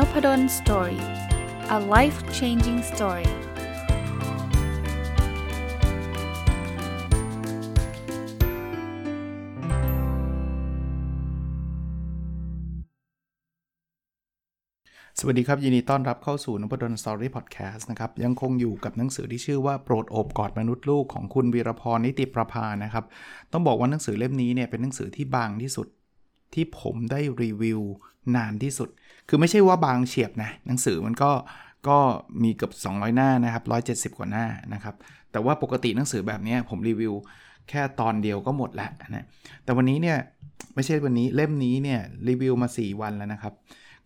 Nopadon Story. A life-changing story.สวัสดีครับยินดีต้อนรับเข้าสู่ Nopadon Story Podcast นะครับยังคงอยู่กับหนังสือที่ชื่อว่าโปรดโอบกอดมนุษย์ลูกของคุณวีรพรนิติประภานะครับต้องบอกว่าหนังสือเล่มนี้เนี่ยเป็นหนังสือที่บางที่สุดที่ผมได้รีวิวนานที่สุดคือไม่ใช่ว่าบางเฉียบนะหนังสือมันก็มีเกือบ200หน้านะครับ170กว่าหน้านะครับแต่ว่าปกติหนังสือแบบนี้ผมรีวิวแค่ตอนเดียวก็หมดแล้วนะแต่วันนี้เนี่ยไม่ใช่วันนี้เล่มนี้เนี่ยรีวิวมา4วันแล้วนะครับ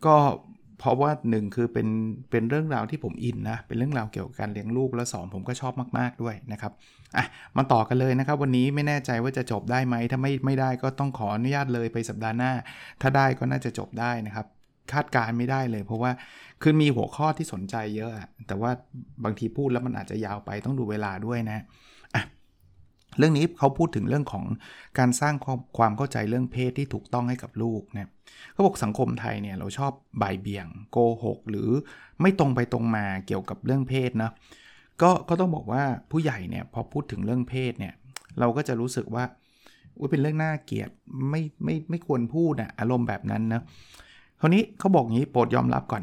ก็เพราะว่า1คือเป็นเรื่องราวที่ผมอินนะเป็นเรื่องราวเกี่ยวกับการเลี้ยงลูกและ2ผมก็ชอบมากๆด้วยนะครับอ่ะมาต่อกันเลยนะครับวันนี้ไม่แน่ใจว่าจะจบได้ไหมถ้าไม่ได้ก็ต้องขออนุญาตเลยไปสัปดาห์หน้าถ้าได้ก็น่าจะจบได้นะครับคาดการไม่ได้เลยเพราะว่าคือมีหัวข้อที่สนใจเยอะแต่ว่าบางทีพูดแล้วมันอาจจะยาวไปต้องดูเวลาด้วยนะอ่ะเรื่องนี้เขาพูดถึงเรื่องของการสร้างความเข้าใจเรื่องเพศที่ถูกต้องให้กับลูกนะเขาบอกสังคมไทยเนี่ยเราชอบบ่ายเบี่ยงโกหกหรือไม่ตรงไปตรงมาเกี่ยวกับเรื่องเพศนะก็ต้องบอกว่าผู้ใหญ่เนี่ยพอพูดถึงเรื่องเพศเนี่ยเราก็จะรู้สึกว่าเป็นเรื่องน่าเกลียดไม่ควรพูดนะอารมณ์แบบนั้นนะคราวนี้เขาบอกงี้โปรดยอมรับก่อน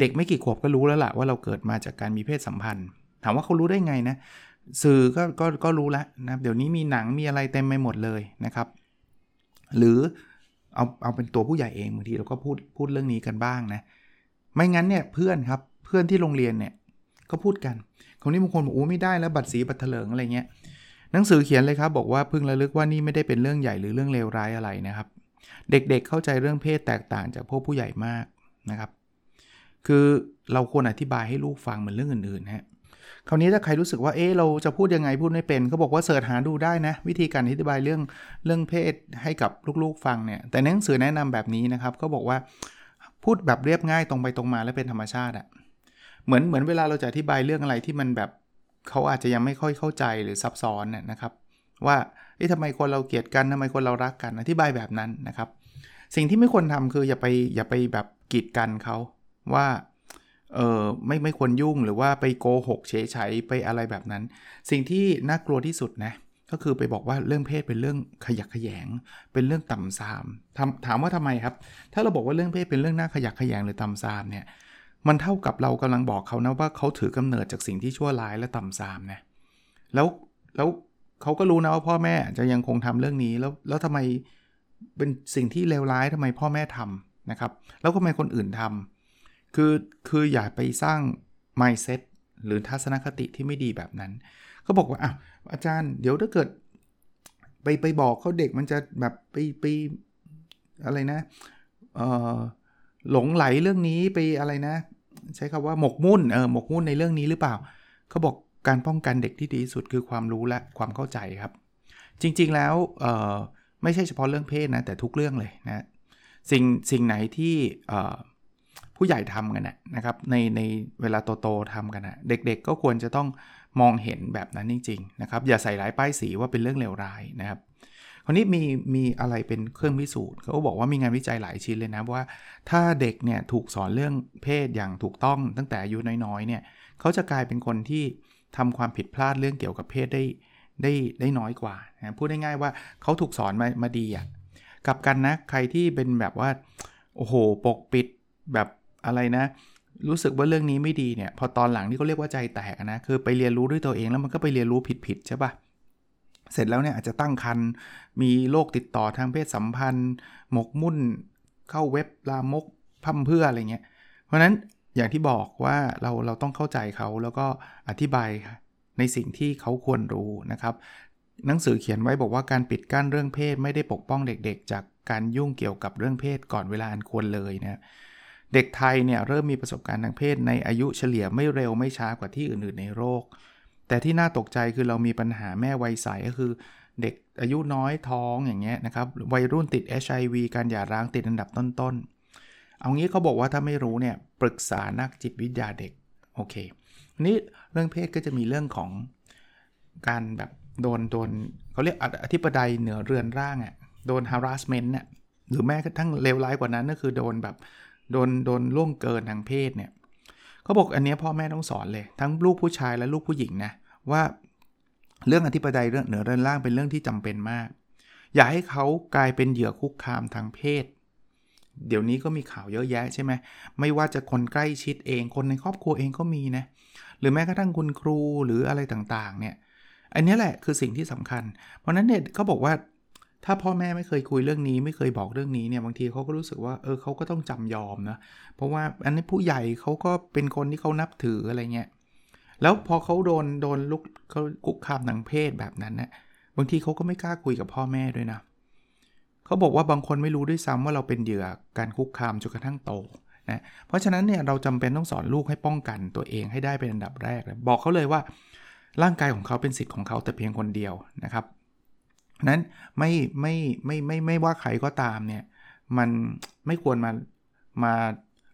เด็กไม่กี่ขวบก็รู้แล้วล่ะว่าเราเกิดมาจากการมีเพศสัมพันธ์ถามว่าเขารู้ได้ไงนะสื่อก็รู้แล้วนะเดี๋ยวนี้มีหนังมีอะไรเต็มไปหมดเลยนะครับหรือเอาเป็นตัวผู้ใหญ่เองบางทีเราก็พูดเรื่องนี้กันบ้างนะไม่งั้นเนี่ยเพื่อนครับเพื่อนที่โรงเรียนเนี่ยก็พูดกันคนนี้บางคนบอกไม่ได้แล้วบัดสีบัดเถลิงอะไรเงี้ยหนังสือเขียนเลยครับบอกว่าพึงระลึกว่านี่ไม่ได้เป็นเรื่องใหญ่หรือเรื่องเลวร้ายอะไรนะครับเด็กๆเข้าใจเรื่องเพศแตกต่างจากพวกผู้ใหญ่มากนะครับคือเราควรอธิบายให้ลูกฟังเหมือนเรื่องอื่นๆฮะคราวนี้ถ้าใครรู้สึกว่าเราจะพูดยังไงพูดไม่เป็นเขาบอกว่าเสิร์ชหาดูได้นะวิธีการอธิบายเรื่องเพศให้กับลูกๆฟังเนี่ยแต่ในหนังสือแนะนำแบบนี้นะครับเขาบอกว่าพูดแบบเรียบง่ายตรงไปตรงมาและเป็นธรรมชาติอ่ะเหมือนเวลาเราจะอธิบายเรื่องอะไรที่มันแบบเขาอาจจะยังไม่ค่อยเข้าใจหรือซับซ้อนนะครับว่าทำไมคนเราเกลียดกันทำไมคนเรารักกันอธิบายแบบนั้นนะครับสิ่งที่ไม่ควรทำคืออย่าไปแบบกีดกันเขาว่าไม่ควรยุ่งหรือว่าไปโกหกเฉยๆไปอะไรแบบนั้นสิ่งที่น่ากลัวที่สุดนะก็คือไปบอกว่าเรื่องเพศเป็นเรื่องขยักขยงเป็นเรื่องต่ำซามถามว่าทำไมครับถ้าเราบอกว่าเรื่องเพศเป็นเรื่องน่าขยักขยงหรือต่ำซามเนี่ยมันเท่ากับเรากำลังบอกเขานะว่าเขาถือกำเนิดจากสิ่งที่ชั่วร้ายและต่ำซามนะแล้วเขาก็รู้นะว่าพ่อแม่จะยังคงทำเรื่องนี้แล้วทำไมเป็นสิ่งที่เลวร้ายทำไมพ่อแม่ทำนะครับแล้วทำไมคนอื่นทำคืออย่าไปสร้าง mindset หรือทัศนคติที่ไม่ดีแบบนั้นก็บอกว่าอาจารย์เดี๋ยวถ้าเกิดไปบอกเขาเด็กมันจะแบบไปอะไรนะหลงไหลเรื่องนี้ไปอะไรนะใช้คำว่าหมกมุ่นในเรื่องนี้หรือเปล่าเขาบอกการป้องกันเด็กที่ดีที่สุดคือความรู้และความเข้าใจครับจริงๆแล้วไม่ใช่เฉพาะเรื่องเพศนะแต่ทุกเรื่องเลยนะสิ่งไหนที่ผู้ใหญ่ทำกันนะครับในเวลาโตๆทำกันนะเด็กๆก็ควรจะต้องมองเห็นแบบนั้นจริงๆนะครับอย่าใส่ร้ายป้ายสีว่าเป็นเรื่องเลวร้ายนะครับคราวนี้มีอะไรเป็นเครื่องพิสูจน์เขาบอกว่ามีงานวิจัยหลายชิ้นเลยนะว่าถ้าเด็กเนี่ยถูกสอนเรื่องเพศอย่างถูกต้องตั้งแต่อายุน้อยๆเนี่ยเขาจะกลายเป็นคนที่ทำความผิดพลาดเรื่องเกี่ยวกับเพศได้น้อยกว่านะพูดง่ายๆว่าเขาถูกสอนมาดีอ่ะกลับกันนะใครที่เป็นแบบว่าโอ้โหปกปิดแบบอะไรนะรู้สึกว่าเรื่องนี้ไม่ดีเนี่ยพอตอนหลังนี่เขาเรียกว่าใจแตกนะคือไปเรียนรู้ด้วยตัวเองแล้วมันก็ไปเรียนรู้ผิดใช่ป่ะเสร็จแล้วเนี่ยอาจจะตั้งครรภ์มีโรคติดต่อทางเพศสัมพันธ์หมกมุ่นเข้าเว็บลามกพั่มเพื่ออะไรเงี้ยเพราะนั้นอย่างที่บอกว่าเราต้องเข้าใจเขาแล้วก็อธิบายในสิ่งที่เขาควรรู้นะครับหนังสือเขียนไว้บอกว่าการปิดกั้นเรื่องเพศไม่ได้ปกป้องเด็กๆจากการยุ่งเกี่ยวกับเรื่องเพศก่อนเวลาอันควรเลยนะเด็กไทยเนี่ยเริ่มมีประสบการณ์ทางเพศในอายุเฉลี่ยไม่เร็วไม่ช้ากว่าที่อื่นๆในโลกแต่ที่น่าตกใจคือเรามีปัญหาแม่วัยใสก็คือเด็กอายุน้อยท้องอย่างเงี้ยนะครับวัยรุ่นติด HIV การหย่าร้างติดอันดับต้นๆเอางี้เขาบอกว่าถ้าไม่รู้เนี่ยปรึกษานักจิตวิทยาเด็กโอเคอันนี้เรื่องเพศก็จะมีเรื่องของการแบบโดนเขาเรียกอธิปไตยเหนือเรือนร่างโดน harassment หรือแม้กระทั่งเลวร้ายกว่านั้นก็คือโดนแบบ โดนล่วงเกินทางเพศเนี่ยเขาบอกอันนี้พ่อแม่ต้องสอนเลยทั้งลูกผู้ชายและลูกผู้หญิงนะว่าเรื่องอธิปไตยเรื่องเหนือเรื่องล่างเป็นเรื่องที่จำเป็นมากอย่าให้เขากลายเป็นเหยื่อคุกคามทางเพศเดี๋ยวนี้ก็มีข่าวเยอะแยะใช่ไหมไม่ว่าจะคนใกล้ชิดเองคนในครอบครัวเองก็มีนะหรือแม้กระทั่งคุณครูหรืออะไรต่างๆเนี่ยอันนี้แหละคือสิ่งที่สำคัญเพราะนั้นเนี่ยเขาบอกว่าถ้าพ่อแม่ไม่เคยคุยเรื่องนี้ไม่เคยบอกเรื่องนี้เนี่ยบางทีเขาก็รู้สึกว่าเขาก็ต้องจำยอมนะเพราะว่าอันนี้ผู้ใหญ่เขาก็เป็นคนที่เขานับถืออะไรเงี้ยแล้วพอเขาโดนลุกเขาคุกคามทางเพศแบบนั้นเนี่ยบางทีเขาก็ไม่กล้าคุยกับพ่อแม่ด้วยนะเขาบอกว่าบางคนไม่รู้ด้วยซ้ำว่าเราเป็นเหยื่อการคุกคามจนกระทั่งโตนะเพราะฉะนั้นเนี่ยเราจำเป็นต้องสอนลูกให้ป้องกันตัวเองให้ได้เป็นอันดับแรกนะบอกเขาเลยว่าร่างกายของเขาเป็นสิทธิ์ของเขาแต่เพียงคนเดียวนะครับนั้นไม่ว่าใครก็ตามเนี่ยมันไม่ควรมา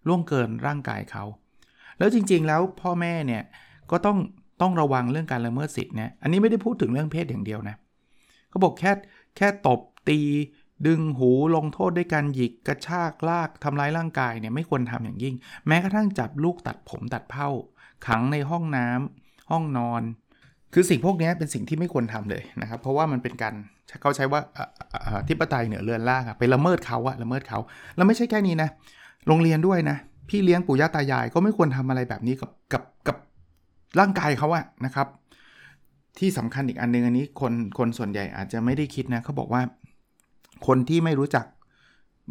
ล่วงเกินร่างกายเขาแล้วจริงๆแล้วพ่อแม่เนี่ยก็ต้องระวังเรื่องการละเมิดสิทธิ์นะอันนี้ไม่ได้พูดถึงเรื่องเพศอย่างเดียวนะเขาบอกแค่ตบตีดึงหูลงโทษด้วยการหยิกกระชากลากทำร้ายร่างกายเนี่ยไม่ควรทำอย่างยิ่งแม้กระทั่งจับลูกตัดผมตัดเผ้าขังในห้องน้ำห้องนอนคือสิ่งพวกนี้เป็นสิ่งที่ไม่ควรทำเลยนะครับเพราะว่ามันเป็นการเขาใช้ว่าอธิปไตยเหนือเรือนร่างไปละเมิดเขาละเมิดเขาแล้วไม่ใช่แค่นี้นะโรงเรียนด้วยนะพี่เลี้ยงปู่ย่าตายายก็ไม่ควรทำอะไรแบบนี้กับร่างกายเขานะครับที่สำคัญอีกอันนึงอันนี้คนส่วนใหญ่อาจจะไม่ได้คิดนะเขาบอกว่าคนที่ไม่รู้จัก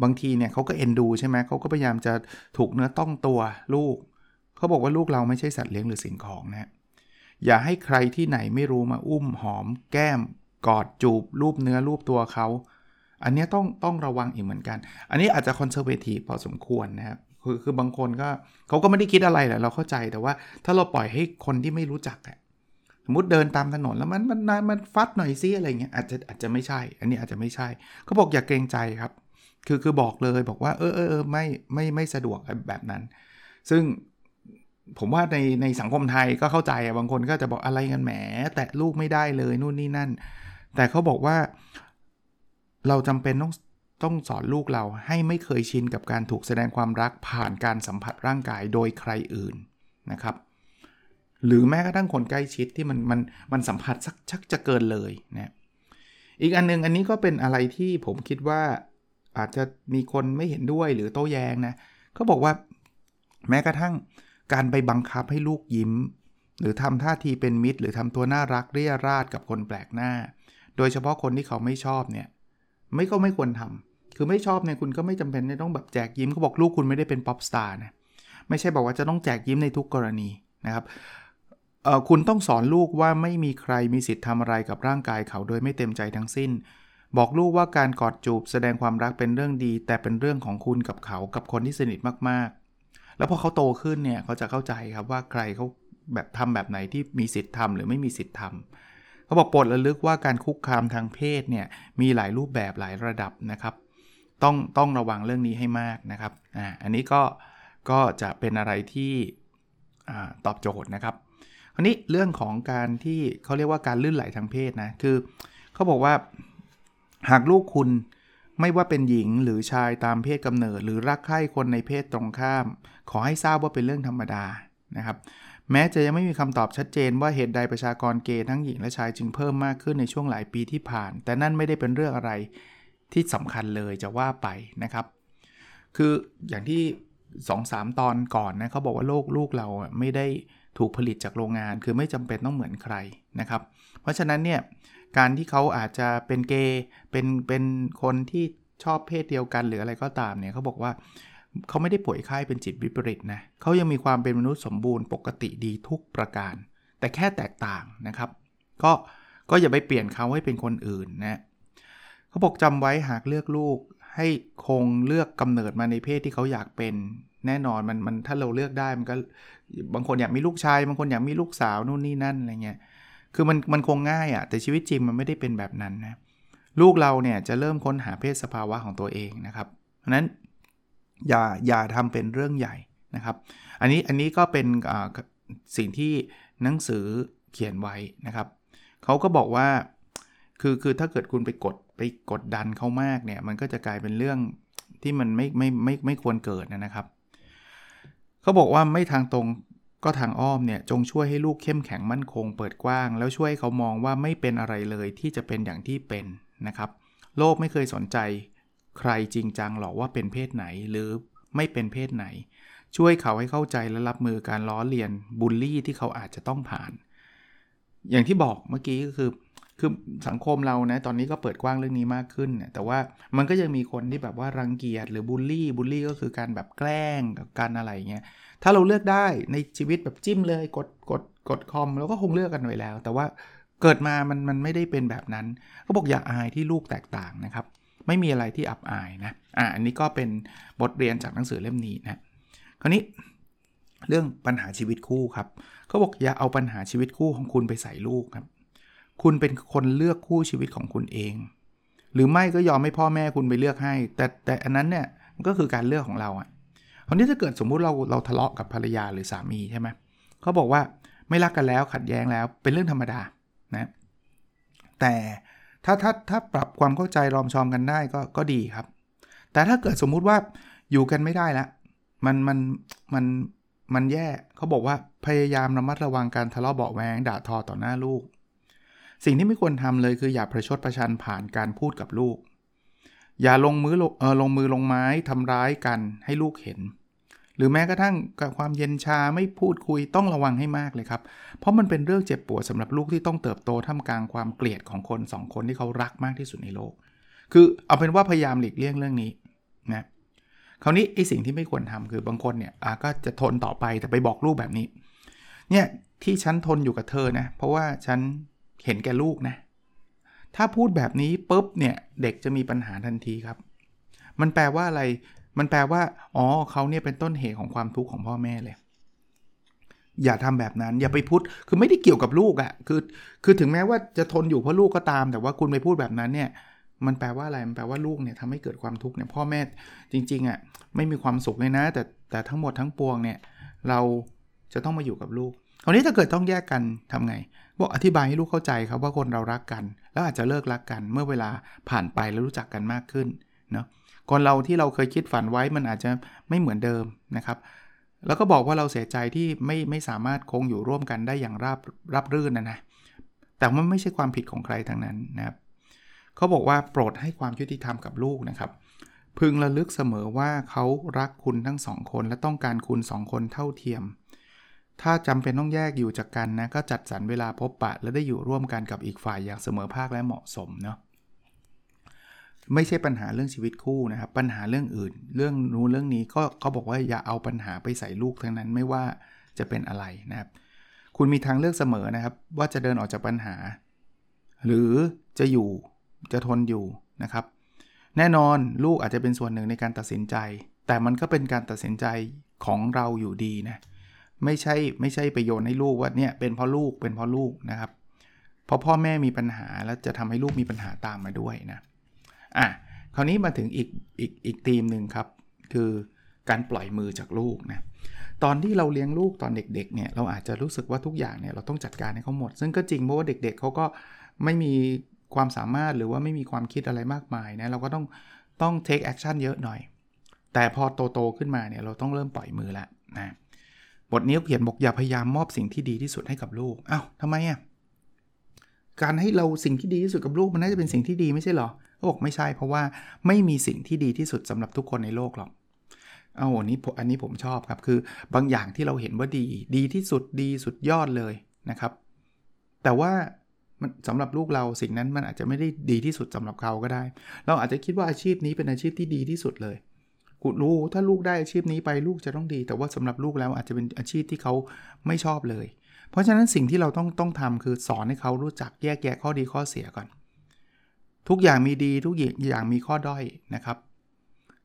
บางทีเนี่ยเขาก็เอ็นดูใช่ไหมเขาก็พยายามจะถูกเนื้อต้องตัวลูกเขาบอกว่าลูกเราไม่ใช่สัตว์เลี้ยงหรือสิ่งของนะอย่าให้ใครที่ไหนไม่รู้มาอุ้มหอมแก้มกอดจูบรูปเนื้อรูปตัวเขาอันนี้ต้องระวังอีกเหมือนกันอันนี้อาจจะคอนเซอร์เวทีฟพอสมควรนะครับคือบางคนก็เขาก็ไม่ได้คิดอะไรแหละเราเข้าใจแต่ว่าถ้าเราปล่อยให้คนที่ไม่รู้จักสมมติเดินตามถนนแล้วมันฟัดหน่อยซิอะไรเงี้ยอาจจะไม่ใช่อันนี้อาจจะไม่ใช่เขาบอกอย่าเกรงใจครับคือบอกเลยบอกว่าไม่สะดวกแบบนั้นซึ่งผมว่าในสังคมไทยก็เข้าใจบางคนก็จะบอกอะไรกันแหมแตะลูกไม่ได้เลยนู่นนี่นั่นแต่เขาบอกว่าเราจำเป็นต้องสอนลูกเราให้ไม่เคยชินกับการถูกแสดงความรักผ่านการสัมผัสร่างกายโดยใครอื่นนะครับหรือแม้กระทั่งคนใกล้ชิดที่มันสัมผัสชักจะเกินเลยนะอีกอันนึงอันนี้ก็เป็นอะไรที่ผมคิดว่าอาจจะมีคนไม่เห็นด้วยหรือโต้แย้งนะเขาบอกว่าแม้กระทั่งการไปบังคับให้ลูกยิ้มหรือทำท่าทีเป็นมิตรหรือทำตัวน่ารักเรี่ยราดกับคนแปลกหน้าโดยเฉพาะคนที่เขาไม่ชอบเนี่ยไม่ควรทำคือไม่ชอบเนี่ยคุณก็ไม่จำเป็นต้องแบบแจกยิ้มเขาบอกลูกคุณไม่ได้เป็นป๊อปสตาร์นะไม่ใช่บอกว่าจะต้องแจกยิ้มในทุกกรณีนะครับคุณต้องสอนลูกว่าไม่มีใครมีสิทธิ์ทำอะไรกับร่างกายเขาโดยไม่เต็มใจทั้งสิ้นบอกลูกว่าการกอดจูบแสดงความรักเป็นเรื่องดีแต่เป็นเรื่องของคุณกับเขากับคนที่สนิทมากๆแล้วพอเขาโตขึ้นเนี่ยเขาจะเข้าใจครับว่าใครเขาแบบทำแบบไหนที่มีสิทธิ์ทำหรือไม่มีสิทธิ์ทำเขาบอกโปรดระลึกว่าการคุกคามทางเพศเนี่ยมีหลายรูปแบบหลายระดับนะครับต้องระวังเรื่องนี้ให้มากนะครับอันนี้ก็จะเป็นอะไรที่ตอบโจทย์นะครับคราวนี้เรื่องของการที่เขาเรียกว่าการลื่นไหลทางเพศนะคือเขาบอกว่าหากลูกคุณไม่ว่าเป็นหญิงหรือชายตามเพศกำเนิดหรือรักใคร่คนในเพศตรงข้ามขอให้ทราบว่าเป็นเรื่องธรรมดานะครับแม้จะยังไม่มีคำตอบชัดเจนว่าเหตุใดประชากรเกย์ทั้งหญิงและชายจึงเพิ่มมากขึ้นในช่วงหลายปีที่ผ่านแต่นั่นไม่ได้เป็นเรื่องอะไรที่สำคัญเลยจะว่าไปนะครับคืออย่างที่ 2-3 ตอนก่อนนะเขาบอกว่าลูกเราไม่ได้ถูกผลิตจากโรงงานคือไม่จำเป็นต้องเหมือนใครนะครับเพราะฉะนั้นเนี่ยการที่เขาอาจจะเป็นเกย์เป็นคนที่ชอบเพศเดียวกันหรืออะไรก็ตามเนี่ยเขาบอกว่าเขาไม่ได้ป่วยไข้เป็นจิตวิปริตนะเขายังมีความเป็นมนุษย์สมบูรณ์ปกติดีทุกประการแต่แค่แตกต่างนะครับก็อย่าไปเปลี่ยนเขาให้เป็นคนอื่นนะเขาบอกจำไว้หากเลือกลูกให้คงเลือกกำเนิดมาในเพศที่เขาอยากเป็นแน่นอนมันถ้าเราเลือกได้มันก็บางคนอยากมีลูกชายบางคนอยากมีลูกสาวนู่นนี่นั่นอะไรเงี้ยคือมันคงง่ายแต่ชีวิตจริงมันไม่ได้เป็นแบบนั้นนะลูกเราเนี่ยจะเริ่มค้นหาเพศสภาวะของตัวเองนะครับเพราะนั้นอย่าทำเป็นเรื่องใหญ่นะครับอันนี้ก็เป็นสิ่งที่หนังสือเขียนไว้นะครับเขาก็บอกว่าคือถ้าเกิดคุณไปกดดันเขามากเนี่ยมันก็จะกลายเป็นเรื่อง ที่มันไม่ควรเกิดนะครับเขาบอกว่าไม่ทางตรงก็ทางอ้อมเนี่ยจงช่วยให้ลูกเข้มแข็งมั่นคงเปิดกว้างแล้วช่วยเขามองว่าไม่เป็นอะไรเลยที่จะเป็นอย่างที่เป็นนะครับโลกไม่เคยสนใจใครจริงจังหรอกว่าเป็นเพศไหนหรือไม่เป็นเพศไหนช่วยเขาให้เข้าใจและรับมือการล้อเลียนบูลลี่ที่เขาอาจจะต้องผ่านอย่างที่บอกเมื่อกี้ก็คือสังคมเรานะตอนนี้ก็เปิดกว้างเรื่องนี้มากขึ้นแต่ว่ามันก็ยังมีคนที่แบบว่ารังเกียจหรือบูลลี่ก็คือการแบบแกล้งกับการอะไรเงี้ยถ้าเราเลือกได้ในชีวิตแบบจิ้มเลยกดคอมแล้วก็คงเลือกกันไว้แล้วแต่ว่าเกิดมามันไม่ได้เป็นแบบนั้นก็บอกอย่าอายที่ลูกแตกต่างนะครับไม่มีอะไรที่อับอายนะอันนี้ก็เป็นบทเรียนจากหนังสือเล่มนี้นะคราวนี้เรื่องปัญหาชีวิตคู่ครับเขาบอกอย่าเอาปัญหาชีวิตคู่ของคุณไปใส่ลูกครับคุณเป็นคนเลือกคู่ชีวิตของคุณเองหรือไม่ก็ยอมให้พ่อแม่คุณไปเลือกให้แต่อันนั้นเนี่ยก็คือการเลือกของเราอ่ะคราวนี้ถ้าเกิดสมมุติเราทะเลาะกับภรรยาหรือสามีใช่ไหมเขาบอกว่าไม่รักกันแล้วขัดแย้งแล้วเป็นเรื่องธรรมดานะแต่ถ้าปรับความเข้าใจรอมชอมกันได้ก็ดีครับแต่ถ้าเกิดสมมุติว่าอยู่กันไม่ได้ละมันแย่เขาบอกว่าพยายามระมัดระวังการทะเลาะเบาะแว้งด่าทอต่อหน้าลูกสิ่งที่ไม่ควรทำเลยคืออย่าประชดประชันผ่านการพูดกับลูกอย่าลงมือลงไม้ทำร้ายกันให้ลูกเห็นหรือแม้กระทั่งความเย็นชาไม่พูดคุยต้องระวังให้มากเลยครับเพราะมันเป็นเรื่องเจ็บปวดสำหรับลูกที่ต้องเติบโตท่ามกลางความเกลียดของคนสองคนที่เขารักมากที่สุดในโลกคือเอาเป็นว่าพยายามหลีกเลี่ยงเรื่องนี้นะคราวนี้ไอ้สิ่งที่ไม่ควรทำคือบางคนเนี่ยก็จะทนต่อไปแต่ไปบอกลูกแบบนี้เนี่ยที่ฉันทนอยู่กับเธอนะเพราะว่าฉันเห็นแก่ลูกนะถ้าพูดแบบนี้ปุ๊บเนี่ยเด็กจะมีปัญหาทันทีครับมันแปลว่าอะไรมันแปลว่าเขาเนี่ยเป็นต้นเหตุของความทุกข์ของพ่อแม่เลยอย่าทำแบบนั้นอย่าไปพูดคือไม่ได้เกี่ยวกับลูกอ่ะคือถึงแม้ว่าจะทนอยู่เพราะลูกก็ตามแต่ว่าคุณไปพูดแบบนั้นเนี่ยมันแปลว่าอะไรมันแปลว่าลูกเนี่ยทำให้เกิดความทุกข์เนี่ยพ่อแม่จริงๆอ่ะไม่มีความสุขเลยนะแต่ทั้งหมดทั้งปวงเนี่ยเราจะต้องมาอยู่กับลูกคราวนี้ถ้าเกิดต้องแยกกันทำไงบอกอธิบายให้ลูกเข้าใจครับว่าคนเรารักกันแล้วอาจจะเลิกรักกันเมื่อเวลาผ่านไปแล้วรู้จักกันมากขึ้นเนาะคนเราที่เราเคยคิดฝันไว้มันอาจจะไม่เหมือนเดิมนะครับแล้วก็บอกว่าเราเสียใจที่ไม่สามารถคงอยู่ร่วมกันได้อย่างราบรื่นนะแต่มันไม่ใช่ความผิดของใครทั้งนั้นนะครับเขาบอกว่าโปรดให้ความยุติธรรมกับลูกนะครับพึงระลึกเสมอว่าเขารักคุณทั้งสองคนและต้องการคุณสองคนเท่าเทียมถ้าจำเป็นต้องแยกอยู่จากกันนะก็จัดสรรเวลาพบปะและได้อยู่ร่วมกันกับอีกฝ่ายอย่างเสมอภาคและเหมาะสมเนาะไม่ใช่ปัญหาเรื่องชีวิตคู่นะครับปัญหาเรื่องอื่นเรื่องนู้นเรื่องนี้ก็เขาบอกว่าอย่าเอาปัญหาไปใส่ลูกทั้งนั้นไม่ว่าจะเป็นอะไรนะครับคุณมีทางเลือกเสมอนะครับว่าจะเดินออกจากปัญหาหรือจะทนอยู่นะครับแน่นอนลูกอาจจะเป็นส่วนหนึ่งในการตัดสินใจแต่มันก็เป็นการตัดสินใจของเราอยู่ดีนะไม่ใช่ไปโยนให้ลูกว่าเนี่ยเป็นเพราะลูกนะครับเพราะพ่อแม่มีปัญหาแล้วจะทำให้ลูกมีปัญหาตามมาด้วยนะคราวนี้มาถึงอีกธีมนึงครับคือการปล่อยมือจากลูกนะตอนที่เราเลี้ยงลูกตอนเด็กๆเนี่ยเราอาจจะรู้สึกว่าทุกอย่างเนี่ยเราต้องจัดการให้เขาหมดซึ่งก็จริงเพราะว่าเด็กๆเขาก็ไม่มีความสามารถหรือว่าไม่มีความคิดอะไรมากมายนะเราก็ต้อง take action เยอะหน่อยแต่พอโตๆขึ้นมาเนี่ยเราต้องเริ่มปล่อยมือละนะบทนี้เขียนบอกอย่าพยายามมอบสิ่งที่ดีที่สุดให้กับลูกอ้าวทำไมอ่ะการให้เราสิ่งที่ดีที่สุดกับลูกมันน่าจะเป็นสิ่งที่ดีไม่ใช่หรอบอกไม่ใช่เพราะว่าไม่มีสิ่งที่ดีที่สุดสำหรับทุกคนในโลกหรอกอันนี้ผมชอบครับคือบางอย่างที่เราเห็นว่าดีที่สุดดีสุดยอดเลยนะครับแต่ว่ามันสำหรับลูกเราสิ่งนั้นมันอาจจะไม่ได้ดีที่สุดสำหรับเขาก็ได้เราอาจจะคิดว่าอาชีพนี้เป็นอาชีพที่ดีที่สุดเลยกูรู้ถ้าลูกได้อาชีพนี้ไปลูกจะต้องดีแต่ว่าสำหรับลูกแล้วอาจจะเป็นอาชีพที่เขาไม่ชอบเลยเพราะฉะนั้นสิ่งที่เราต้องทำคือสอนให้เขารู้จักแยกแยะข้อดีข้อเสียก่อนทุกอย่างมีดีทุกอย่างมีข้อด้อยนะครับ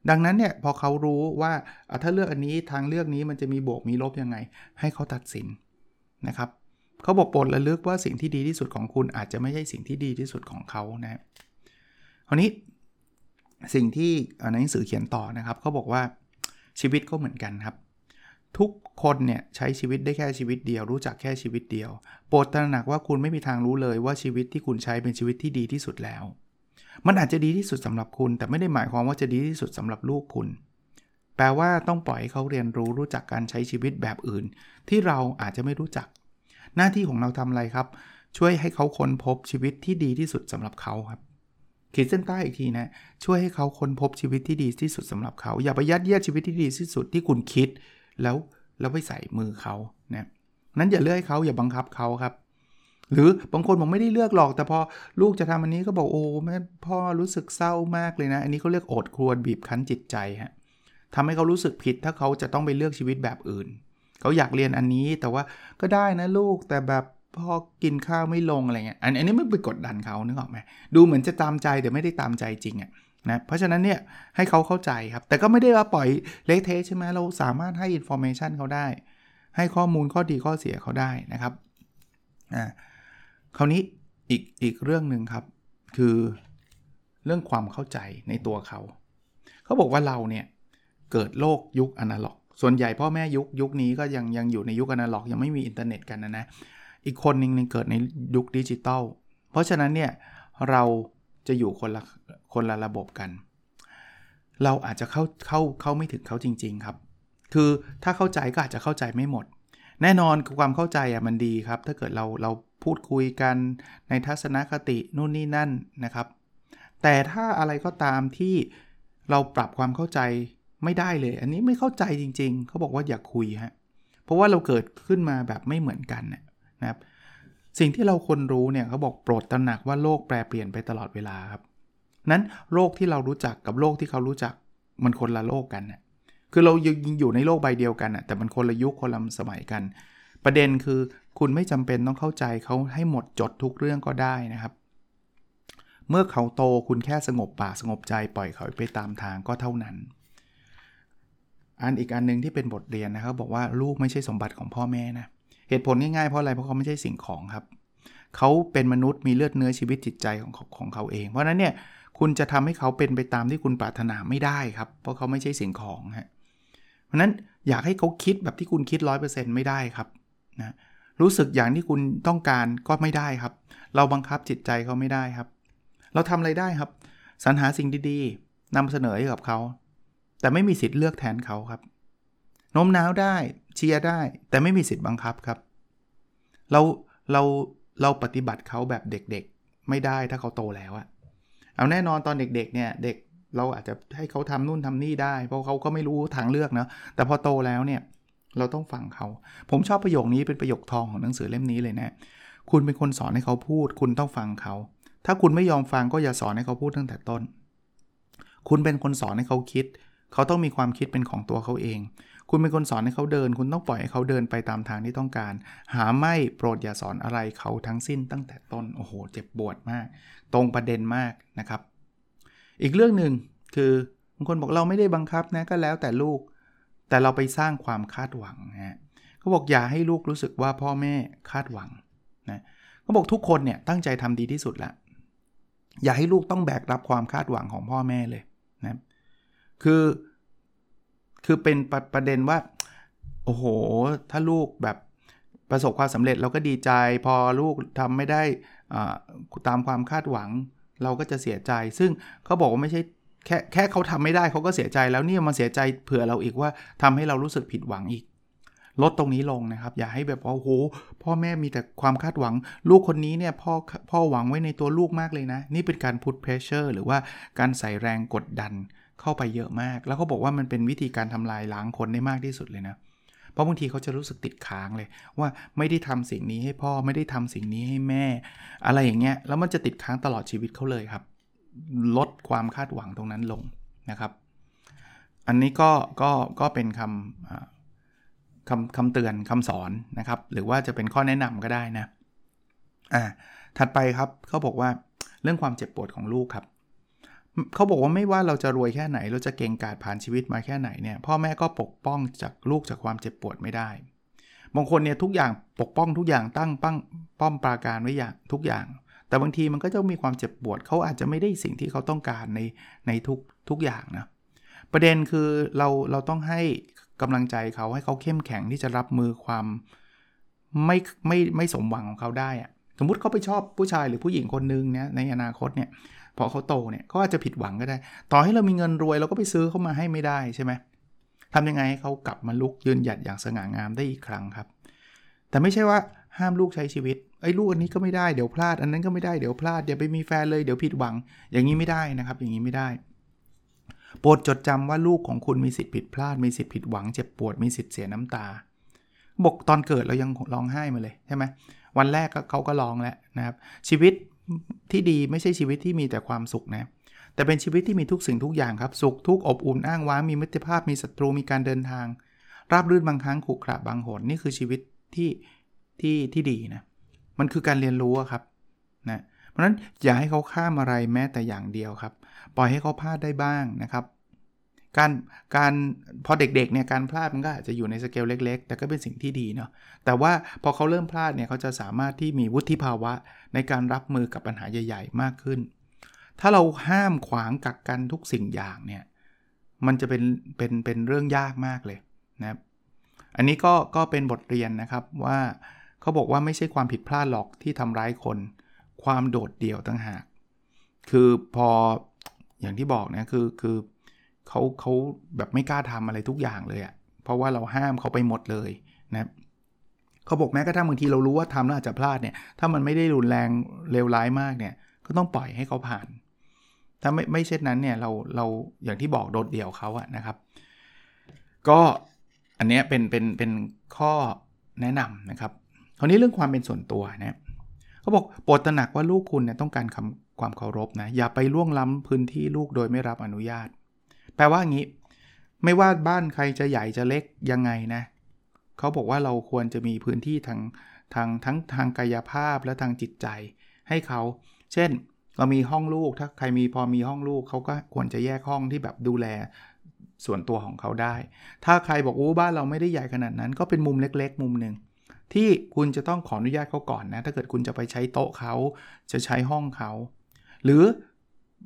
ดังนั้นเนี่ยพอเขารู้ว่าถ้าเลือกอันนี้ทางเลือกนี้มันจะมีบวกมีลบยังไงให้เขาตัดสินนะครับเขาบอกโปรดระลึกว่าสิ่งที่ดีที่สุดของคุณอาจจะไม่ใช่สิ่งที่ดีที่สุดของเขานะคราวนี้สิ่งที่ในหนังสือเขียนต่อนะครับเขาบอกว่าชีวิตก็เหมือนกันครับทุกคนเนี่ยใช้ชีวิตได้แค่ชีวิตเดียวรู้จักแค่ชีวิตเดียวโปรดตระหนักว่าคุณไม่มีทางรู้เลยว่าชีวิตที่คุณใช้เป็นชีวิตที่ดีที่สุดแล้ว มันอาจจะดีที่สุดสำหรับคุณแต่ไม่ได้หมายความว่าจะดีที่สุดสำหรับลูกคุณแปลว่าต้องปล่อยให้เขาเรียนรู้จักการใช้ชีวิตแบบอื่นที่เราอาจจะไม่รู้จักหน้าที่ของเราทำอะไรครับช่วยให้เขาค้นพบชีวิตที่ดีที่สุดสำหรับเขาครับขีดเส้นใต้อีกทีนะช่วยให้เขาค้นพบชีวิตที่ดีที่สุดสำหรับเขาอย่าไปยัดเยียดชีวิตที่ดีที่สุดที่คุณคิดแล้วไปใส่มือเขานะนั้นอย่าเลือกเขาอย่าบังคับเขาครับหรือบางคนบอกไม่ได้เลือกหรอกแต่พอลูกจะทำอันนี้ก็บอกโอ้แม่พ่อรู้สึกเศร้ามากเลยนะอันนี้เขาเรียกโอดครวญบีบคั้นจิตใจฮะทำให้เขารู้สึกผิดถ้าเขาจะต้องไปเลือกชีวิตแบบอื่นเขาอยากเรียนอันนี้แต่ว่าก็ได้นะลูกแต่แบบพอกินข้าวไม่ลงอะไรเงี้ยอันนี้ไม่ไปกดดันเขานึกออกไหมดูเหมือนจะตามใจแต่ไม่ได้ตามใจจริงอ่ะนะเพราะฉะนั้นเนี่ยให้เขาเข้าใจครับแต่ก็ไม่ได้ว่าปล่อยเละเทะใช่ไหมเราสามารถให้อินฟอร์เมชันเขาได้ให้ข้อมูลข้อดีข้อเสียเขาได้นะครับคราวนี้อีกเรื่องนึงครับคือเรื่องความเข้าใจในตัวเขาบอกว่าเราเนี่ยเกิดโลกยุคอนาล็อกส่วนใหญ่พ่อแม่ยุคนี้ก็ยังอยู่ในยุคอนาล็อกยังไม่มีอินเทอร์เน็ตกันนะอีกคนนึงเกิดในยุคดิจิตอลเพราะฉะนั้นเนี่ยเราจะอยู่คนละระบบกันเราอาจจะเข้าไม่ถึงเขาจริงๆครับคือถ้าเข้าใจก็อาจจะเข้าใจไม่หมดแน่นอนความเข้าใจอ่ะมันดีครับถ้าเกิดเราพูดคุยกันในทัศนคตินู่นนี่นั่นนะครับแต่ถ้าอะไรก็ตามที่เราปรับความเข้าใจไม่ได้เลยอันนี้ไม่เข้าใจจริงๆเขาบอกว่าอย่าคุยฮะเพราะว่าเราเกิดขึ้นมาแบบไม่เหมือนกันนะครับสิ่งที่เราควรรู้เนี่ยเขาบอกโปรดตระหนักว่าโลกแปรเปลี่ยนไปตลอดเวลาครับนั้นโลกที่เรารู้จักกับโลกที่เขารู้จักมันคนละโลกกันนะคือเราอยู่ในโลกใบเดียวกันนะแต่มันคนละยุคคนละสมัยกันประเด็นคือคุณไม่จำเป็นต้องเข้าใจเขาให้หมดจดทุกเรื่องก็ได้นะครับเมื่อเขาโตคุณแค่สงบปากสงบใจปล่อยเขาไปตามทางก็เท่านั้นอีกอันนึงที่เป็นบทเรียนนะครับบอกว่าลูกไม่ใช่สมบัติของพ่อแม่นะเหตุผลง่ายๆเพราะอะไรเพราะเขาไม่ใช่สิ่งของครับเขาเป็นมนุษย์มีเลือดเนื้อชีวิตจิตใจของเขาเองเพราะนั้นเนี่ยคุณจะทำให้เขาเป็นไปตามที่คุณปรารถนาไม่ได้ครับเพราะเขาไม่ใช่สิ่งของฮะเพราะนั้นอยากให้เขาคิดแบบที่คุณคิด 100% ไม่ได้ครับนะรู้สึกอย่างที่คุณต้องการก็ไม่ได้ครับเราบังคับจิตใจเขาไม่ได้ครับเราทำอะไรได้ครับสรรหาสิ่งดีๆนำเสนอให้กับเขาแต่ไม่มีสิทธิ์เลือกแทนเขาครับโน้มน้าวได้เชียร์ได้แต่ไม่มีสิทธิ์บังคับครับเราปฏิบัติเขาแบบเด็กๆไม่ได้ถ้าเขาโตแล้วอะเอาแน่นอนตอนเด็กๆเนี่ยเด็กเราอาจจะให้เขาทำนู่นทำนี่ได้เพราะเขาก็ไม่รู้ทางเลือกนะแต่พอโตแล้วเนี่ยเราต้องฟังเขาผมชอบประโยคนี้เป็นประโยคทองของหนังสือเล่มนี้เลยนะคุณเป็นคนสอนให้เขาพูดคุณต้องฟังเขาถ้าคุณไม่ยอมฟังก็อย่าสอนให้เขาพูดตั้งแต่ต้นคุณเป็นคนสอนให้เขาคิดเขาต้องมีความคิดเป็นของตัวเขาเองคุณเป็นคนสอนให้เขาเดินคุณต้องปล่อยให้เขาเดินไปตามทางที่ต้องการหาไม่โปรดอย่าสอนอะไรเขาทั้งสิ้นตั้งแต่ต้นโอ้โหเจ็บปวดมากตรงประเด็นมากนะครับอีกเรื่องนึงคือบางคนบอกเราไม่ได้บังคับนะก็แล้วแต่ลูกแต่เราไปสร้างความคาดหวังฮะเขาบอกอย่าให้ลูกรู้สึกว่าพ่อแม่คาดหวังนะเขาบอกทุกคนเนี่ยตั้งใจทำดีที่สุดละอย่าให้ลูกต้องแบกรับความคาดหวังของพ่อแม่เลยนะคือเป็นประเด็นว่าโอ้โหถ้าลูกแบบประสบความสำเร็จเราก็ดีใจพอลูกทำไม่ได้ตามความคาดหวังเราก็จะเสียใจซึ่งเขาบอกว่าไม่ใช่แค่เขาทำไม่ได้เขาก็เสียใจแล้วนี่มาเสียใจเผื่อเราอีกว่าทำให้เรารู้สึกผิดหวังอีกลดตรงนี้ลงนะครับอย่าให้แบบว่าโอ้โหพ่อแม่มีแต่ความคาดหวังลูกคนนี้เนี่ยพ่อหวังไว้ในตัวลูกมากเลยนะนี่เป็นการ put pressure หรือว่าการใส่แรงกดดันเข้าไปเยอะมากแล้วเขาบอกว่ามันเป็นวิธีการทำลายล้างคนได้มากที่สุดเลยนะเพราะบางทีเขาจะรู้สึกติดค้างเลยว่าไม่ได้ทำสิ่งนี้ให้พ่อไม่ได้ทำสิ่งนี้ให้แม่อะไรอย่างเงี้ยแล้วมันจะติดค้างตลอดชีวิตเขาเลยครับลดความคาดหวังตรงนั้นลงนะครับอันนี้ก็เป็นคำเตือนคำสอนนะครับหรือว่าจะเป็นข้อแนะนำก็ได้นะถัดไปครับเขาบอกว่าเรื่องความเจ็บปวดของลูกครับเขาบอกว่าไม่ว่าเราจะรวยแค่ไหนเราจะเก่งกาจผ่านชีวิตมาแค่ไหนเนี่ยพ่อแม่ก็ปกป้องจากลูกจากความเจ็บปวดไม่ได้บางคนเนี่ยทุกอย่างปกป้องทุกอย่างตั้งป้อมปราการไว้อย่างทุกอย่างแต่บางทีมันก็จะมีความเจ็บปวดเขาอาจจะไม่ได้สิ่งที่เขาต้องการในทุกอย่างนะประเด็นคือเราต้องให้กำลังใจเขาให้เขาเข้มแข็งที่จะรับมือความไม่สมหวังของเขาได้ สมมุติเขาไปชอบผู้ชายหรือผู้หญิงคนนึงเนี่ยในอนาคตเนี่ยพอเขาโตเนี่ยเขาอาจจะผิดหวังก็ได้ต่อให้เรามีเงินรวยเราก็ไปซื้อเข้ามาให้ไม่ได้ใช่ไหมทำยังไงให้เขากลับมาลุกยืนหยัดอย่างสง่างามได้อีกครั้งครับแต่ไม่ใช่ว่าห้ามลูกใช้ชีวิตไอ้ลูกอันนี้ก็ไม่ได้เดี๋ยวพลาดอันนั้นก็ไม่ได้เดี๋ยวพลาดอย่าไปมีแฟนเลยเดี๋ยวผิดหวังอย่างนี้ไม่ได้นะครับอย่างนี้ไม่ได้โปรดจดจำว่าลูกของคุณมีสิทธิ์ผิดพลาดมีสิทธิ์ผิดหวังเจ็บปวดมีสิทธิ์เสียน้ำตาบอกตอนเกิดเรายังร้องไห้มาเลยใช่ไหมวันแรกเขาก็ร้องแล้วนะครับชีวิตที่ดีไม่ใช่ชีวิตที่มีแต่ความสุขนะแต่เป็นชีวิตที่มีทุกสิ่งทุกอย่างครับสุขทุกข์อบอุ่นอ้างว้างมีมิตรภาพมีศัตรูมีการเดินทางราบรื่นบางครั้งขรุขระบางหนนี่คือชีวิตที่ดีนะมันคือการเรียนรู้ครับนะเพราะฉะนั้นอย่าให้เขาข้ามอะไรแม้แต่อย่างเดียวครับปล่อยให้เขาพลาดได้บ้างนะครับการพอเด็กๆเนี่ยการพลาดมันก็อาจจะอยู่ในสเกลเล็กๆแต่ก็เป็นสิ่งที่ดีเนาะแต่ว่าพอเขาเริ่มพลาดเนี่ยเขาจะสามารถที่มีวุฒิภาวะในการรับมือกับปัญหาใหญ่ๆมากขึ้นถ้าเราห้ามขวางกักกันทุกสิ่งอย่างเนี่ยมันจะเป็นเรื่องยากมากเลยนะครับอันนี้ก็เป็นบทเรียนนะครับว่าเขาบอกว่าไม่ใช่ความผิดพลาดหรอกที่ทำร้ายคนความโดดเดี่ยวต่างหากคือพออย่างที่บอกนะคือเขาแบบไม่กล้าทำอะไรทุกอย่างเลยอ่ะเพราะว่าเราห้ามเขาไปหมดเลยนะครับเขาบอกแม้กระทั่งบางทีเรารู้ว่าทำแล้วอาจจะพลาดเนี่ยถ้ามันไม่ได้รุนแรงเลวร้ายมากเนี่ยก็ต้องปล่อยให้เขาผ่านถ้าไม่เช่นนั้นเนี่ยเราอย่างที่บอกโดดเดี่ยวเขาอะนะครับก็อันเนี้ยเป็นข้อแนะนำนะครับคราวนี้เรื่องความเป็นส่วนตัวนะเขาบอกโปรดตระหนักว่าลูกคุณเนี่ยต้องการความเคารพนะอย่าไปล่วงล้ำพื้นที่ลูกโดยไม่รับอนุญาตแปลว่าอย่างนี้ไม่ว่าบ้านใครจะใหญ่จะเล็กยังไงนะเขาบอกว่าเราควรจะมีพื้นที่ทั้งทางกายภาพและทางจิตใจให้เขาเช่นเรามีห้องลูกถ้าใครพอมีห้องลูกเขาก็ควรจะแยกห้องที่แบบดูแลส่วนตัวของเขาได้ถ้าใครบอกว่าบ้านเราไม่ได้ใหญ่ขนาดนั้นก็เป็นมุมเล็กๆมุมนึงที่คุณจะต้องขออนุญาตเขาก่อนนะถ้าเกิดคุณจะไปใช้โต๊ะเขาจะใช้ห้องเขาหรือ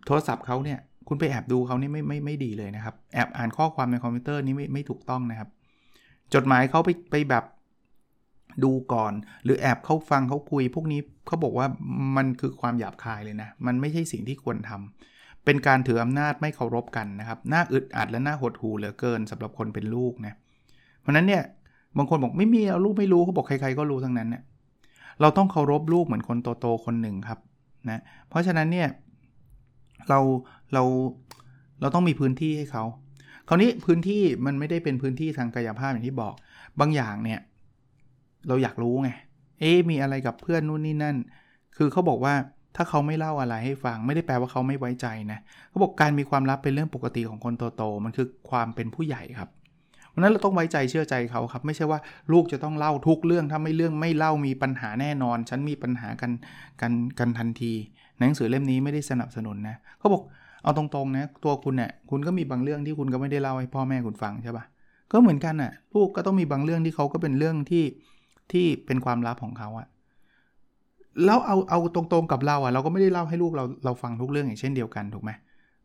โทรศัพท์เขาเนี่ยคุณไปแอบดูเขานี่ไม่ดีเลยนะครับแอบอ่านข้อความในคอมพิวเตอร์นี่ไม่ถูกต้องนะครับจดหมายเขาไปแบบดูก่อนหรือแอบเข้าฟังเขาคุยพวกนี้เขาบอกว่ามันคือความหยาบคายเลยนะมันไม่ใช่สิ่งที่ควรทำเป็นการถืออำนาจไม่เคารพกันนะครับน่าอึดอัดและน่าหดหู่เหลือเกินสำหรับคนเป็นลูกนะเพราะนั้นเนี่ยบางคนบอกไม่มีเอาลูกไม่รู้เขาบอกใครๆก็รู้ทั้งนั้นเนี่ยเราต้องเคารพลูกเหมือนคนโตๆคนหนึ่งครับนะเพราะฉะนั้นเนี่ยเราต้องมีพื้นที่ให้เขาคราวนี้พื้นที่มันไม่ได้เป็นพื้นที่ทางกายภาพอย่างที่บอกบางอย่างเนี่ยเราอยากรู้ไงมีอะไรกับเพื่อนนู่นนี่นั่นคือเขาบอกว่าถ้าเขาไม่เล่าอะไรให้ฟังไม่ได้แปลว่าเขาไม่ไว้ใจนะเขาบอกการมีความลับเป็นเรื่องปกติของคนโตๆมันคือความเป็นผู้ใหญ่ครับเพราะนั้นเราต้องไว้ใจเชื่อใจเขาครับไม่ใช่ว่าลูกจะต้องเล่าทุกเรื่องถ้าไม่เล่ามีปัญหาแน่นอนฉันมีปัญหากันทันทีหนังสือเล่มนี้ไม่ได้สนับสนุนนะเขาบอกเอาตรงๆนะตัวคุณเนี่ยคุณก็มีบางเรื่องที่คุณก็ไม่ได้เล่าให้พ่อแม่คุณฟังใช่ป่ะก็เหมือนกันน่ะลูกก็ต้องมีบางเรื่องที่เขาก็เป็นเรื่องที่เป็นความลับของเขาอะแล้วเอาตรงๆกับเราอะเราก็ไม่ได้เล่าให้ลูกเราฟังทุกเรื่องอย่างเช่นเดียวกันถูกไหม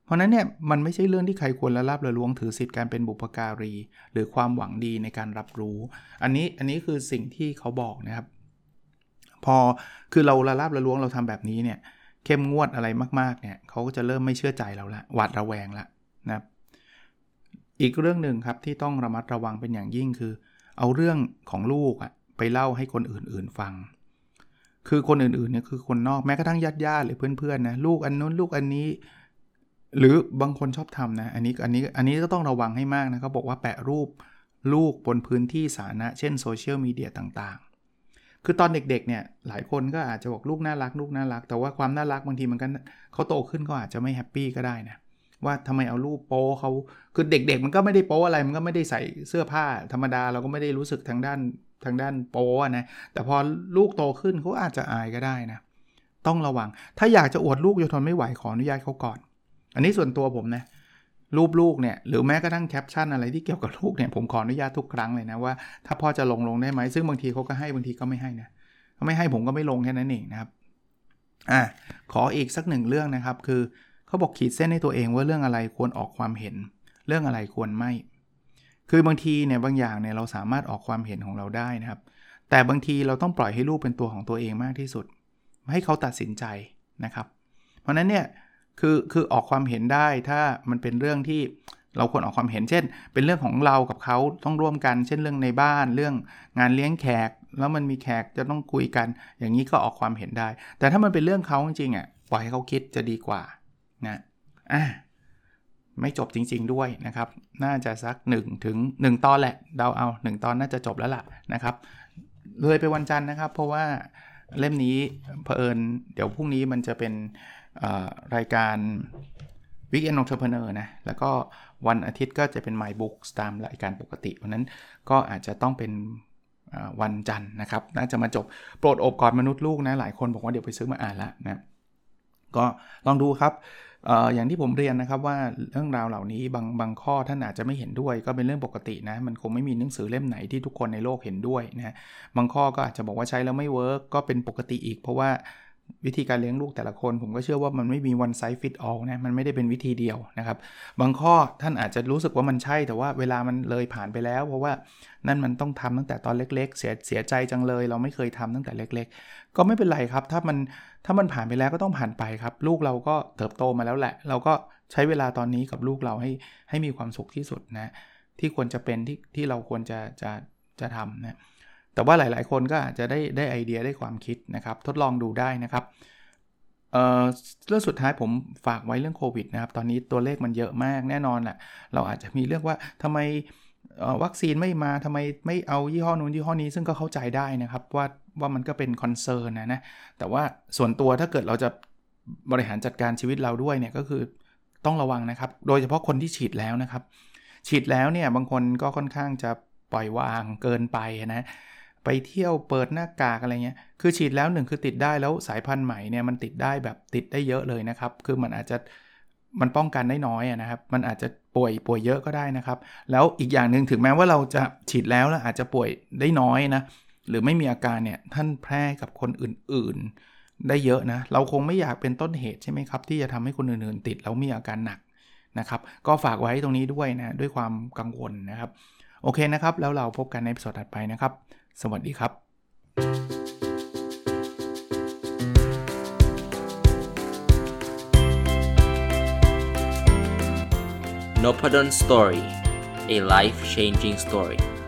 เพราะนั้นเนี่ยมันไม่ใช่เรื่องที่ใครควรละลาบละล้วงถือสิทธิ์การเป็นบุพการีหรือความหวังดีในการรับรู้อันนี้คือสิ่งที่เขาบอกนะครับพอคือเราละลาบละล้วงเราทำแบบนี้เนี่ยเข้มงวดอะไรมากๆเนี่ยเขาก็จะเริ่มไม่เชื่อใจเราละหวาดระแวงละนะครับอีกเรื่องนึงครับที่ต้องระมัดระวังเป็นอย่างยิ่งคือเอาเรื่องของลูกอะไปเล่าให้คนอื่นๆฟังคือคนอื่นๆเนี่ยคือคนนอกแม้กระทั่งญาติๆหรือเพื่อนๆนะลูกอันนู้นลูกอันนี้หรือบางคนชอบทำนะอันนี้ก็ต้องระวังให้มากนะเขาบอกว่าแปะรูปลูกบนพื้นที่สาธารณะเช่นโซเชียลมีเดียต่างๆคือตอนเด็กๆเนี่ยหลายคนก็อาจจะบอกลูกน่ารักลูกน่ารักแต่ว่าความน่ารักบางทีมันก็เขาโตขึ้นก็อาจจะไม่แฮปปี้ก็ได้นะว่าทำไมเอารูปโป๊เขาคือเด็กๆมันก็ไม่ได้โป๊อะไรมันก็ไม่ได้ใส่เสื้อผ้าธรรมดาเราก็ไม่ได้รู้สึกทางด้านโป๊ะนะแต่พอลูกโตขึ้นเขาอาจจะอายก็ได้นะต้องระวังถ้าอยากจะอวดลูกอย่าทนไม่ไหวขออนุญาตเขาก่อนอันนี้ส่วนตัวผมนะรูปลูกเนี่ยหรือแม้กระทั่งแคปชั่นอะไรที่เกี่ยวกับลูกเนี่ยผมขออนุญาตทุกครั้งเลยนะว่าถ้าพ่อจะลงได้ไหมซึ่งบางทีเขาก็ให้บางทีก็ไม่ให้นะไม่ให้ผมก็ไม่ลงแค่นั้นเองนะครับขออีกสักหนึ่งเรื่องนะครับคือเขาบอกขีดเส้นให้ตัวเองว่าเรื่องอะไรควรออกความเห็นเรื่องอะไรควรไม่คือบางทีเนี่ยบางอย่างเนี่ยเราสามารถออกความเห็นของเราได้นะครับแต่บางทีเราต้องปล่อยให้ลูกเป็นตัวของตัวเองมากที่สุด ให้เขาตัดสินใจนะครับเพราะนั้นเนี่ยคือออกความเห็นได้ถ้ามันเป็นเรื่องที่เราควรออกความเห็นเช่นเป็นเรื่องของเรากับเขาต้องร่วมกันเช่นเรื่องในบ้านเรื่องงานเลี้ยงแขกแล้วมันมีแขกจะต้องคุยกันอย่างนี้ก็ออกความเห็นได้แต่ถ้ามันเป็นเรื่องเขาจริงๆอ่ะปล่อยให้เขาคิดจะดีกว่านะไม่จบจริงๆด้วยนะครับน่าจะสัก1ถึง1ตอนแหละเดาเอา1ตอนน่าจะจบแล้วล่ะนะครับเลยไปวันจันทร์นะครับเพราะว่าเล่มนี้เผอิญเดี๋ยวพรุ่งนี้มันจะเป็นรายการ Weekend Entrepreneur นะแล้วก็วันอาทิตย์ก็จะเป็น My Books ตามรายการปกติเพราะนั้นก็อาจจะต้องเป็นวันจันทร์นะครับน่าจะมาจบโปรดโอบกอดมนุษย์ลูกนะหลายคนบอกว่าเดี๋ยวไปซื้อมาอ่านละนะก็ลองดูครับอย่างที่ผมเรียนนะครับว่าเรื่องราวเหล่านี้บางข้อท่านอาจจะไม่เห็นด้วยก็เป็นเรื่องปกตินะมันคงไม่มีหนังสือเล่มไหนที่ทุกคนในโลกเห็นด้วยนะบางข้อก็อาจจะบอกว่าใช้แล้วไม่เวิร์กก็เป็นปกติอีกเพราะว่าวิธีการเลี้ยงลูกแต่ละคนผมก็เชื่อว่ามันไม่มี one size fit all นะมันไม่ได้เป็นวิธีเดียวนะครับบางข้อท่านอาจจะรู้สึกว่ามันใช่แต่ว่าเวลามันเลยผ่านไปแล้วเพราะว่านั่นมันต้องทำตั้งแต่ตอนเล็กๆเสียใจจังเลยเราไม่เคยทำตั้งแต่เล็กๆก็ไม่เป็นไรครับถ้ามันผ่านไปแล้วก็ต้องผ่านไปครับลูกเราก็เติบโตมาแล้วแหละเราก็ใช้เวลาตอนนี้กับลูกเราให้มีความสุขที่สุดนะที่ควรจะเป็นที่เราควรจะทำนะแต่ว่าหลายๆคนก็อาจจะได้ไอเดียได้ความคิดนะครับทดลองดูได้นะครับเรื่องสุดท้ายผมฝากไว้เรื่องโควิดนะครับตอนนี้ตัวเลขมันเยอะมากแน่นอนแหละเราอาจจะมีเรื่องว่าทำไมวัคซีนไม่มาทำไมไม่เอายี่ห้อนู้นยี่ห้อนี้ซึ่งก็เข้าใจได้นะครับว่ามันก็เป็นคอนเซิร์นนะแต่ว่าส่วนตัวถ้าเกิดเราจะบริหารจัดการชีวิตเราด้วยเนี่ยก็คือต้องระวังนะครับโดยเฉพาะคนที่ฉีดแล้วนะครับฉีดแล้วเนี่ยบางคนก็ค่อนข้างจะปล่อยวางเกินไปนะไปเที่ยวเปิดหน้ากากอะไรเงี้ยคือฉีดแล้ว1คือติดได้แล้วสายพันธุ์ใหม่เนี่ยมันติดได้แบบติดได้เยอะเลยนะครับคือมันอาจจะมันป้องกันได้น้อยนะครับมันอาจจะป่วยเยอะก็ได้นะครับแล้วอีกอย่างนึงถึงแม้ว่าเราจะฉีดแล้วอาจจะป่วยได้น้อยนะหรือไม่มีอาการเนี่ยท่านแพร่กับคนอื่นๆได้เยอะนะเราคงไม่อยากเป็นต้นเหตุใช่ไหมครับที่จะทำให้คนอื่นๆติดแล้วมีอาการหนักนะครับก็ฝากไว้ตรงนี้ด้วยนะด้วยความกังวลนะครับโอเคนะครับแล้วเราพบกันในตอนถัดไปนะครับสวัสดีครับ Nopadon Story, a life-changing story.